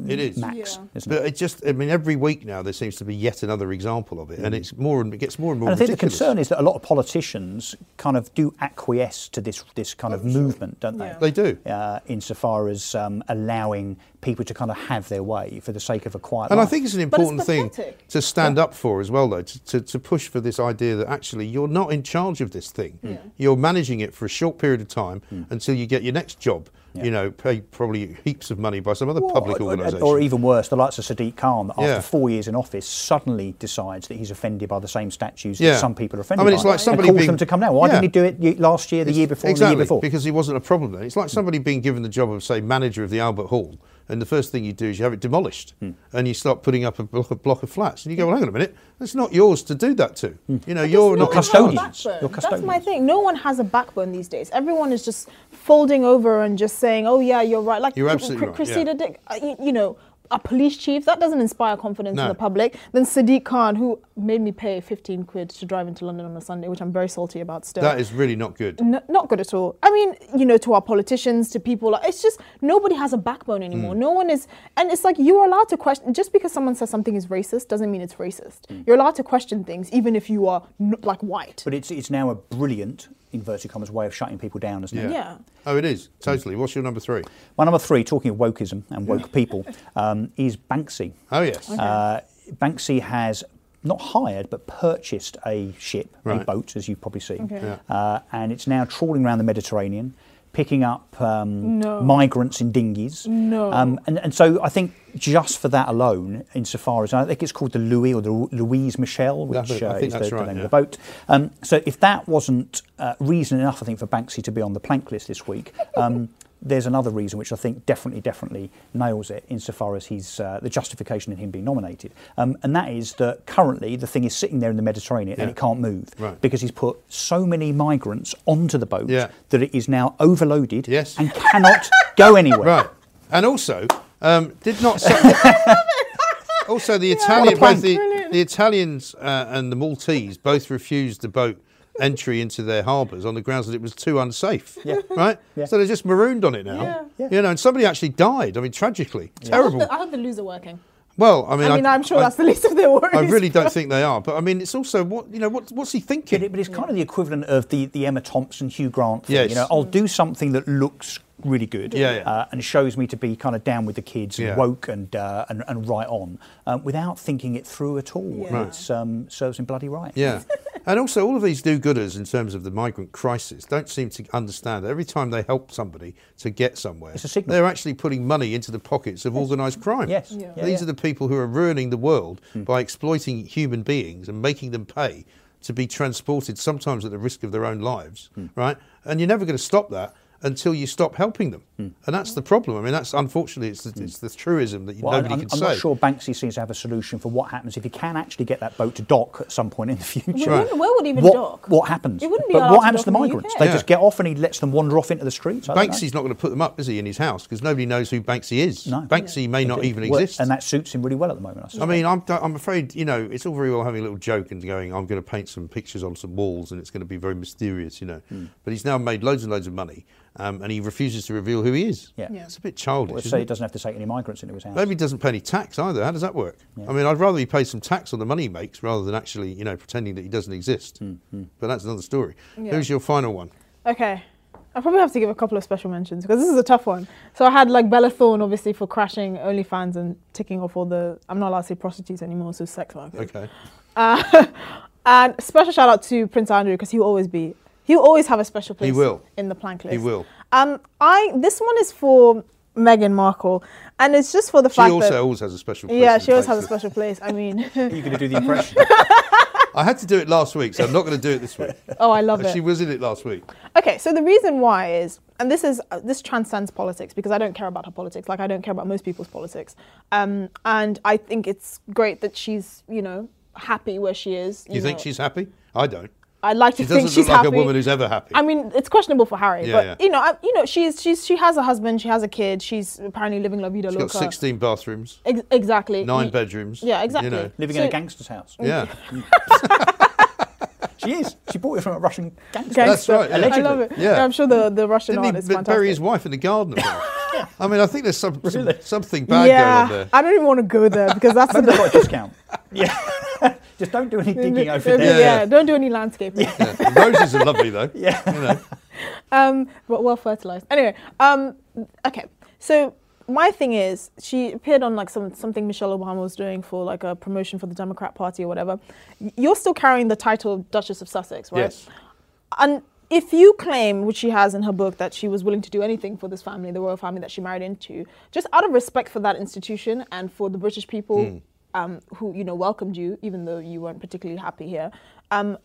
it is. max. Yeah. Isn't but it? It just, I mean, every week now there seems to be yet another example of it mm. and it's more and it gets more and more and ridiculous. I think the concern is that a lot of politicians kind of do acquiesce to this, this kind oh, of sure. movement, don't they? Yeah. They do. Uh, insofar as um, allowing people to kind of have their way for the sake of a quiet and life. I think it's an important it's thing to stand yeah. up for as well, though, to, to, to push for this idea that actually you're not in charge of this thing. Yeah. You're managing it for a short period of time mm. until you get your next job. Yeah. You know, paid probably heaps of money by some other well, public organisation. Or even worse, the likes of Sadiq Khan, that after yeah. four years in office, suddenly decides that he's offended by the same statues yeah. that some people are offended by. I mean, it's by. Like somebody calls being, them to come down. Why yeah. didn't he do it last year, the it's, year before, exactly, the year before? Because he wasn't a problem then. It's like somebody being given the job of, say, manager of the Albert Hall, and the first thing you do is you have it demolished mm. and you start putting up a block of flats. And you go, well, hang on a minute, that's not yours to do that to. Mm. You know, but you're not custodians. You're custodians. That's my thing. No one has a backbone these days. Everyone is just folding over and just saying, oh, yeah, you're right. Like you're absolutely Cressida right, yeah. Dick, uh, you, you know, a police chief, that doesn't inspire confidence no. in the public. Then Sadiq Khan, who made me pay fifteen quid to drive into London on a Sunday, which I'm very salty about still. That is really not good. No, not good at all. I mean, you know, to our politicians, to people, it's just nobody has a backbone anymore. Mm. No one is, and it's like you are allowed to question, just because someone says something is racist doesn't mean it's racist. Mm. You're allowed to question things, even if you are not, like white. But it's it's now a brilliant, inverted commas, way of shutting people down, isn't it? Yeah. yeah. Oh, it is. Totally. What's your number three? My number three, talking of wokeism and woke people, um, is Banksy. Oh, yes. Okay. Uh, Banksy has not hired, but purchased a ship, right. a boat, as you've probably seen. Okay. Yeah. Uh, and it's now trawling around the Mediterranean, picking up um, no. migrants in dinghies. No. Um, and, and so I think just for that alone, insofar as, I think it's called the Louis or the Louise Michel, which uh, is the, right, the name yeah. of the boat. Um, so if that wasn't uh, reason enough, I think, for Banksy to be on the Plank list this week, um, there's another reason which I think definitely, definitely nails it insofar as he's uh, the justification in him being nominated. Um, and that is that currently the thing is sitting there in the Mediterranean yeah. and it can't move right. because he's put so many migrants onto the boat yeah. that it is now overloaded yes. and cannot go anywhere. Right. And also, um, did not... also, the, yeah, Italian, both the, the Italians uh, and the Maltese both refused the boat entry into their harbours on the grounds that it was too unsafe, yeah. right? Yeah. So they're just marooned on it now. Yeah. Yeah. You know, and somebody actually died, I mean, tragically. Yeah. Terrible. I hope the, I hope the loos are working. Well, I mean, I mean, I, I'm sure I, that's the least of their worries. I really don't think they are, but I mean, it's also what you know. What, what's he thinking? But, it, but it's kind yeah. of the equivalent of the, the Emma Thompson, Hugh Grant thing. Yes. You know, I'll do something that looks really good yeah, yeah. Uh, and shows me to be kind of down with the kids, and yeah. woke and, uh, and and right on, uh, without thinking it through at all. Yeah. Right. It um, serves him bloody right. Yeah, and also all of these do-gooders in terms of the migrant crisis don't seem to understand that every time they help somebody to get somewhere, it's a signal. They're actually putting money into the pockets of yes. organised crime. Yes, yeah. Yeah, these yeah. are the people. people who are ruining the world mm. by exploiting human beings and making them pay to be transported, sometimes at the risk of their own lives, mm. right? And you're never going to stop that until you stop helping them. Mm. And that's the problem. I mean, that's unfortunately, it's the, mm. it's the truism that you, well, nobody I'm, can I'm say. I'm not sure Banksy seems to have a solution for what happens if he can actually get that boat to dock at some point in the future. Right. Where would he even what, dock? What happens? It wouldn't be but what happens to the migrants? The they yeah. just get off and he lets them wander off into the streets. I Banksy's not going to put them up, is he, in his house? Because nobody knows who Banksy is. No. Banksy yeah. may not even well, exist. And that suits him really well at the moment, I suppose. I mean, I'm, I'm afraid, you know, it's all very well having a little joke and going, I'm going to paint some pictures on some walls and it's going to be very mysterious, you know. Mm. But he's now made loads and loads of money. Um, and he refuses to reveal who he is. Yeah, yeah. It's a bit childish. Well, so he doesn't have to take any migrants into his house. Maybe he doesn't pay any tax either. How does that work? Yeah. I mean, I'd rather he pays some tax on the money he makes rather than actually, you know, pretending that he doesn't exist. Mm-hmm. But that's another story. Yeah. Who's your final one? Okay, I probably have to give a couple of special mentions because this is a tough one. So I had like Bella Thorne, obviously, for crashing OnlyFans and ticking off all the I'm not allowed to say prostitutes anymore, so sex workers. Okay. Uh, and special shout out to Prince Andrew because he'll always be. He'll always have a special place he will. in the plank list. He will. Um, I this one is for Meghan Markle, and it's just for the she fact that... She also always has a special place. Yeah, she always has a special place. I mean... Are you going to do the impression? I had to do it last week, so I'm not going to do it this week. Oh, I love it. She was in it last week. Okay, so the reason why is, and this is uh, this transcends politics, because I don't care about her politics, like I don't care about most people's politics. Um, and I think it's great that she's, you know, happy where she is. You, you think know. she's happy? I don't. I'd like to she think she's happy. She doesn't look like happy. a woman who's ever happy. I mean, it's questionable for Harry, yeah, but yeah. you know, I, you know, she's she's she has a husband, she has a kid, she's apparently living la vida loca. She's got sixteen bathrooms. Ex exactly. Nine bedrooms. Yeah, exactly. You know. Living so, in a gangster's house. Yeah. She is. She bought it from a Russian gangster. gangster. That's right. Yeah. Allegedly. I love it. Yeah. Yeah, I'm sure the the Russian Didn't art is fantastic. Bury his wife in the garden. Yeah. I mean, I think there's some, really? some something bad yeah. going on there. I don't even want to go there because that's a got a discount. Yeah. Just don't do any digging over there. Yeah, yeah, don't do any landscaping. Yeah. Yeah. Roses are lovely though. Yeah. You know. um, but well fertilised. Anyway, um, okay. So my thing is, she appeared on like some something Michelle Obama was doing for like a promotion for the Democrat Party or whatever. You're still carrying the title of Duchess of Sussex, right? Yes. And if you claim, which she has in her book, that she was willing to do anything for this family, the royal family that she married into, just out of respect for that institution and for the British people. Mm. Um, who, you know, welcomed you, even though you weren't particularly happy here, um,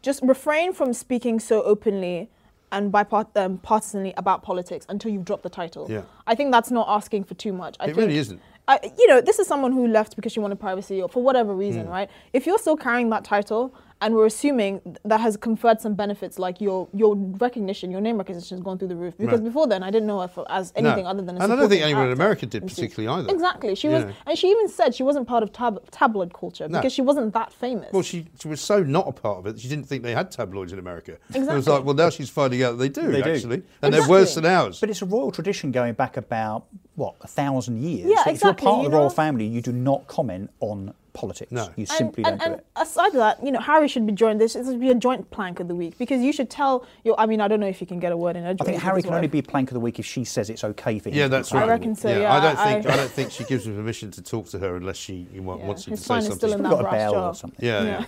just refrain from speaking so openly and bipart um, partisanly about politics until you've dropped the title. Yeah. I think that's not asking for too much. I it think, really isn't. I, you know, this is someone who left because she wanted privacy or for whatever reason, mm. right? If you're still carrying that title, and we're assuming that has conferred some benefits, like your your recognition, your name recognition has gone through the roof. Because right. before then, I didn't know her for, as anything no. other than a and I don't think anyone in America did particularly either. Exactly. She yeah. was, and she even said she wasn't part of tab tabloid culture because no. she wasn't that famous. Well, she, she was so not a part of it that she didn't think they had tabloids in America. Exactly. It was like, well, now she's finding out that they do, they actually. Do. And exactly. they're worse than ours. But it's a royal tradition going back about, what, a thousand years? Yeah, so exactly. If you're part you of the royal know? family, you do not comment on politics. No. You simply and, don't and, do it. And aside from that, you know, Harry should be joined. This should be a joint plank of the week because you should tell your. I mean, I don't know if you can get a word in. I think Harry can only be plank of the week if she says it's okay for him. Yeah, that's right. I reckon so. Yeah, yeah I don't I, think I, I don't think she gives him permission to talk to her unless she yeah, wants him to say something. Still in that got a bell job. or something. Yeah, yeah.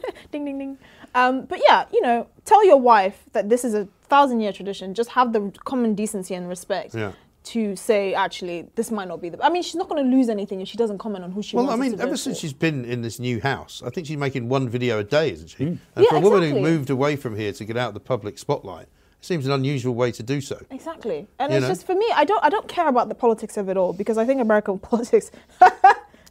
yeah. Ding, ding, ding. Um, but yeah, you know, tell your wife that this is a thousand-year tradition. Just have the common decency and respect. Yeah. To say, actually, this might not be the... I mean, she's not going to lose anything if she doesn't comment on who she well, wants I mean, to Well, I mean, ever since she's been in this new house, I think she's making one video a day, isn't she? Mm. And yeah, for a woman exactly. who moved away from here to get out of the public spotlight, seems an unusual way to do so. Exactly. And you it's know? just, for me, I don't I don't care about the politics of it all, because I think American politics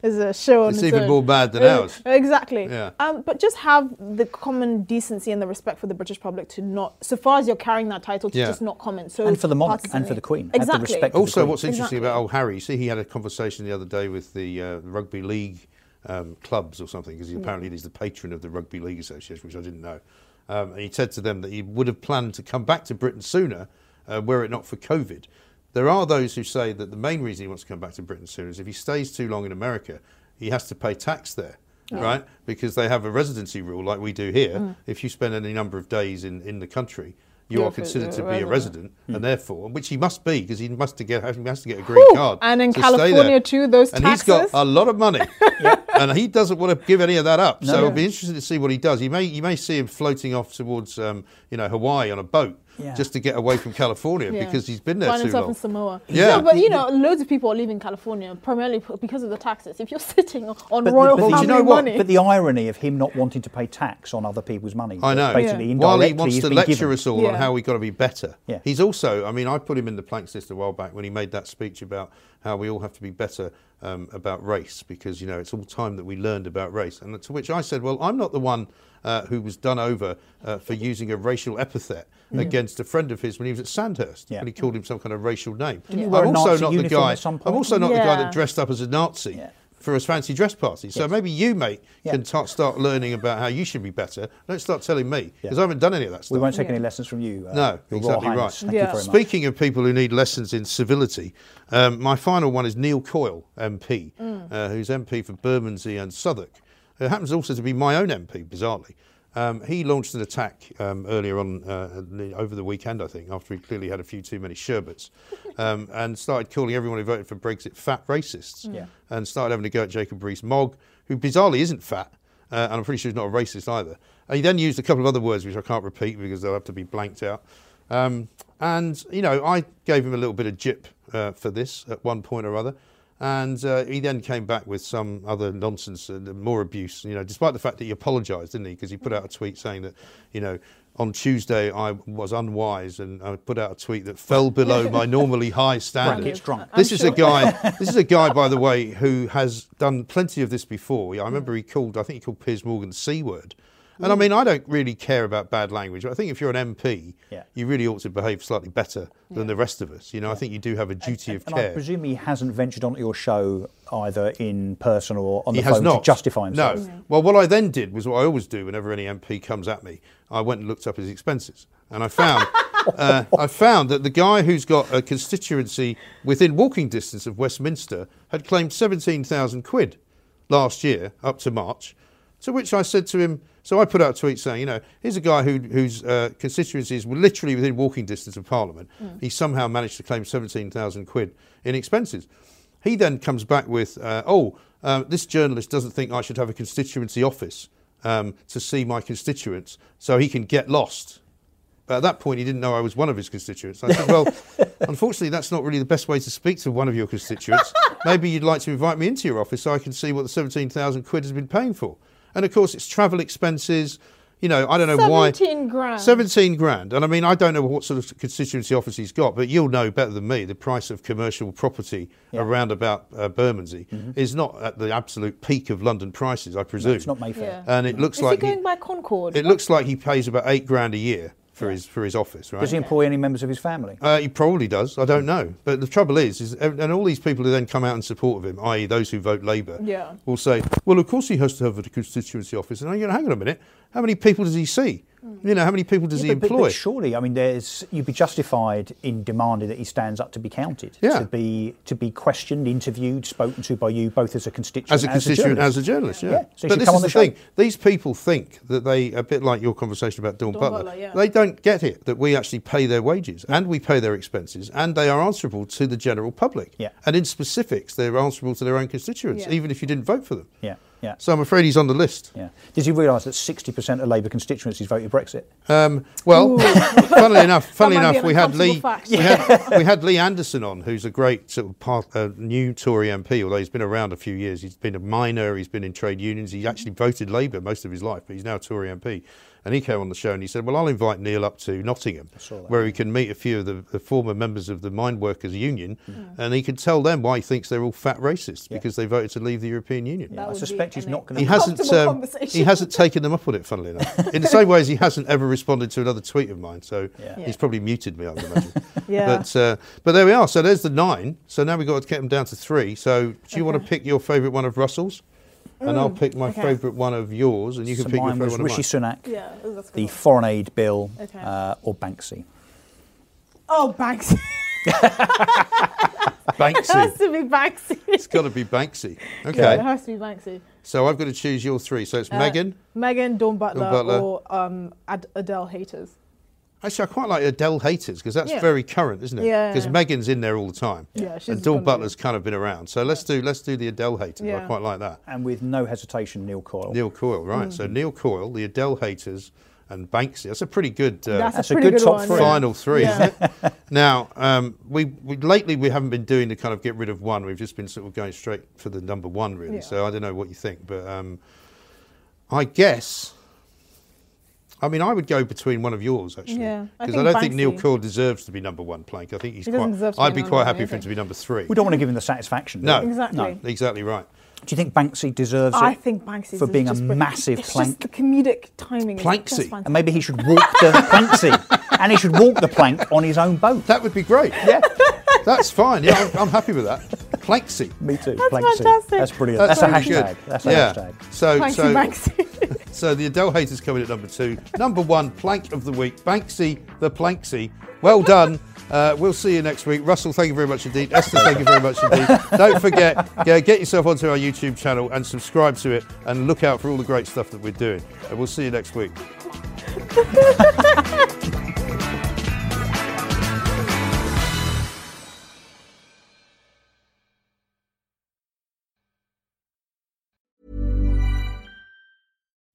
is a show on its, it's even own. more bad than ours. Exactly. Yeah. Um, but just have the common decency and the respect for the British public to not, so far as you're carrying that title, to yeah. just not comment. So and for the monarch and for the Queen. Exactly. Have the respect also, for the Queen. What's interesting exactly. about old Harry, you see, he had a conversation the other day with the uh, rugby league um, clubs or something, because he apparently mm. is the patron of the Rugby League Association, which I didn't know. Um, and he said to them that he would have planned to come back to Britain sooner uh, were it not for COVID. There are those who say that the main reason he wants to come back to Britain sooner is if he stays too long in America, he has to pay tax there, yeah. right? Because they have a residency rule like we do here. Mm. If you spend any number of days in, in the country, you You're are considered to be a resident, mm. and therefore, which he must be, because he must to get he has to get a green Ooh, card. And in to California too, those and taxes. And he's got a lot of money, yep. and he doesn't want to give any of that up. No, so no. it'll be interesting to see what he does. You may you may see him floating off towards um, you know Hawaii on a boat. Yeah. Just to get away from California yeah. because he's been there Find too long. In Samoa. Yeah, no, but you know, loads of people are leaving California primarily because of the taxes. If you're sitting on but royal the, family you know money, but the irony of him not wanting to pay tax on other people's money. I know. Basically, yeah. While he wants to lecture given. us all yeah. on how we got to be better, yeah. he's also. I mean, I put him in the Planks list a while back when he made that speech about how we all have to be better um, about race, because you know it's all time that we learned about race. And to which I said, well, I'm not the one. Uh, who was done over uh, for using a racial epithet mm. against a friend of his when he was at Sandhurst, yeah. when he called him some kind of racial name. Yeah. I'm, also not the guy, I'm also not yeah. the guy that dressed up as a Nazi yeah. for his fancy dress party. Yes. So maybe you, mate, yeah. can t- start learning about how you should be better. Don't start telling me, because yeah. I haven't done any of that stuff. We won't take yeah. any lessons from you. Uh, no, Your exactly Royal right. Thank yeah. you very much. Speaking of people who need lessons in civility, um, my final one is Neil Coyle, M P, mm. uh, who's M P for Bermondsey and Southwark. It happens also to be my own M P, bizarrely. Um, he launched an attack um, earlier on uh, over the weekend, I think, after he clearly had a few too many sherbets, um, and started calling everyone who voted for Brexit fat racists, yeah. and started having a go at Jacob Rees-Mogg, who bizarrely isn't fat, uh, and I'm pretty sure he's not a racist either. And he then used a couple of other words, which I can't repeat because they'll have to be blanked out. Um, and, you know, I gave him a little bit of jip uh, for this at one point or other. And uh, he then came back with some other nonsense and more abuse, you know, despite the fact that he apologised, didn't he? Because he put out a tweet saying that, you know, on Tuesday I was unwise, and I put out a tweet that fell below my normally high standard. Brackets drunk. This I'm is sure. a guy. This is a guy, by the way, who has done plenty of this before. I remember he called, I think he called Piers Morgan the C word. And I mean, I don't really care about bad language. But I think if you're an M P, yeah. you really ought to behave slightly better than yeah. the rest of us. You know, yeah. I think you do have a duty and, and, of and care. And I presume he hasn't ventured onto your show either in person or on the he phone has not. to justify himself. No. no. Well, what I then did was what I always do whenever any M P comes at me. I went and looked up his expenses, and I found uh, I found that the guy who's got a constituency within walking distance of Westminster had claimed seventeen thousand quid last year up to March. To which I said to him. So I put out a tweet saying, you know, here's a guy who, whose uh, constituencies were literally within walking distance of Parliament. Mm. He somehow managed to claim seventeen thousand quid in expenses. He then comes back with, uh, oh, uh, this journalist doesn't think I should have a constituency office um, to see my constituents so he can get lost. But at that point, he didn't know I was one of his constituents. I said, well, unfortunately, that's not really the best way to speak to one of your constituents. Maybe you'd like to invite me into your office so I can see what the seventeen thousand quid has been paying for. And of course, it's travel expenses. You know, I don't know why. seventeen grand. seventeen grand. And I mean, I don't know what sort of constituency office he's got, but you'll know better than me the price of commercial property yeah. around about uh, Bermondsey mm-hmm. is not at the absolute peak of London prices, I presume. No, it's not Mayfair. Yeah. And it looks is like. Is he going he, by Concord? It looks like he pays about eight grand a year. For yeah. his for his office, right? Does he employ any members of his family? Uh, he probably does. I don't know. But the trouble is, is, and all these people who then come out in support of him, that is those who vote Labour, yeah. will say, well, of course he has to have a constituency office. And I'm going, hang on a minute, how many people does he see? You know, how many people does yeah, he but, employ? But, but surely, I mean, there's you'd be justified in demanding that he stands up to be counted, yeah. to be to be questioned, interviewed, spoken to by you, both as a constituent, as a constituent, as a journalist. As a journalist yeah. yeah. So but this is the show. thing: these people think that they, a bit like your conversation about Dawn, Dawn Butler, Butler yeah. they don't get it that we actually pay their wages and we pay their expenses, and they are answerable to the general public. Yeah. And in specifics, they're answerable to their own constituents, yeah. even if you didn't vote for them. Yeah. Yeah. So I'm afraid he's on the list. Yeah. Did you realise that sixty percent of Labour constituencies voted Brexit? Um, well, funnily enough, funnily enough, we had Lee, yeah. we had we had Lee Anderson on, who's a great sort of part, uh, new Tory M P. Although he's been around a few years, he's been a miner, he's been in trade unions. He's actually voted Labour most of his life, but he's now a Tory M P. And he came on the show and he said, well, I'll invite Neil up to Nottingham, where he can meet a few of the, the former members of the Mine Workers Union, mm. and he can tell them why he thinks they're all fat racists, yeah. because they voted to leave the European Union. Yeah, I suspect he's not going to... He hasn't, um, he hasn't taken them up on it, funnily enough. In the same way as he hasn't ever responded to another tweet of mine, so yeah. he's yeah. probably muted me, I would imagine. yeah. but, uh, but there we are. So there's the nine. So now we've got to get them down to three. So do you okay. want to pick your favourite one of Russell's? And mm, I'll pick my okay. favourite one of yours, and you can so pick your favourite one of mine. Rishi Sunak, yeah, that's the one. Foreign aid bill, okay. uh, or Banksy. Oh, Banksy. Banksy. It has to be Banksy. It's got to be Banksy. Okay. Yeah, it has to be Banksy. So I've got to choose your three. So it's uh, Megan, Megan, Dawn Butler, Dawn Butler. or um, Ad- Adele Haters. Actually, I quite like Adele Haters, because that's yeah. very current, isn't it? Yeah. Because yeah. Megan's in there all the time. Yeah, she's and Dawn Butler's kind of been around. So let's do let's do the Adele Haters. Yeah. I quite like that. And with no hesitation, Neil Coyle. Neil Coyle, right. Mm. So Neil Coyle, the Adele Haters, and Banksy. That's a pretty good. Uh, that's, that's a, pretty a good, good top one. Three. Final three. Yeah. Isn't it? Now, um, we, we lately we haven't been doing the kind of get rid of one. We've just been sort of going straight for the number one, really. Yeah. So I don't know what you think, but um, I guess. I mean, I would go between one of yours, actually, because yeah, I, I don't Banksy. think Neil Coyle deserves to be number one, Plank. I think he's he quite, I'd be, be quite one, happy anything. for him to be number three. We don't want to give him the satisfaction. No, exactly. No. Exactly right. Do you think Banksy deserves I it? I think Banksy for being a brilliant. massive it's plank. Just the comedic timing. Planksy, and maybe he should walk the Planksy, and he should walk the plank on his own boat. That would be great. Yeah, that's fine. Yeah, I'm, I'm happy with that. Planksy. Me too. That's Planksy. Fantastic. That's brilliant. That's, that's a hashtag. Good. That's a yeah. hashtag. So, Planksy, so, Banksy. So the Adele Haters coming at number two. Number one, Plank of the Week, Banksy, the Planksy. Well done. Uh, we'll see you next week. Russell, thank you very much indeed. Esther, thank you very much indeed. Don't forget, yeah, get yourself onto our YouTube channel and subscribe to it, and look out for all the great stuff that we're doing. And we'll see you next week.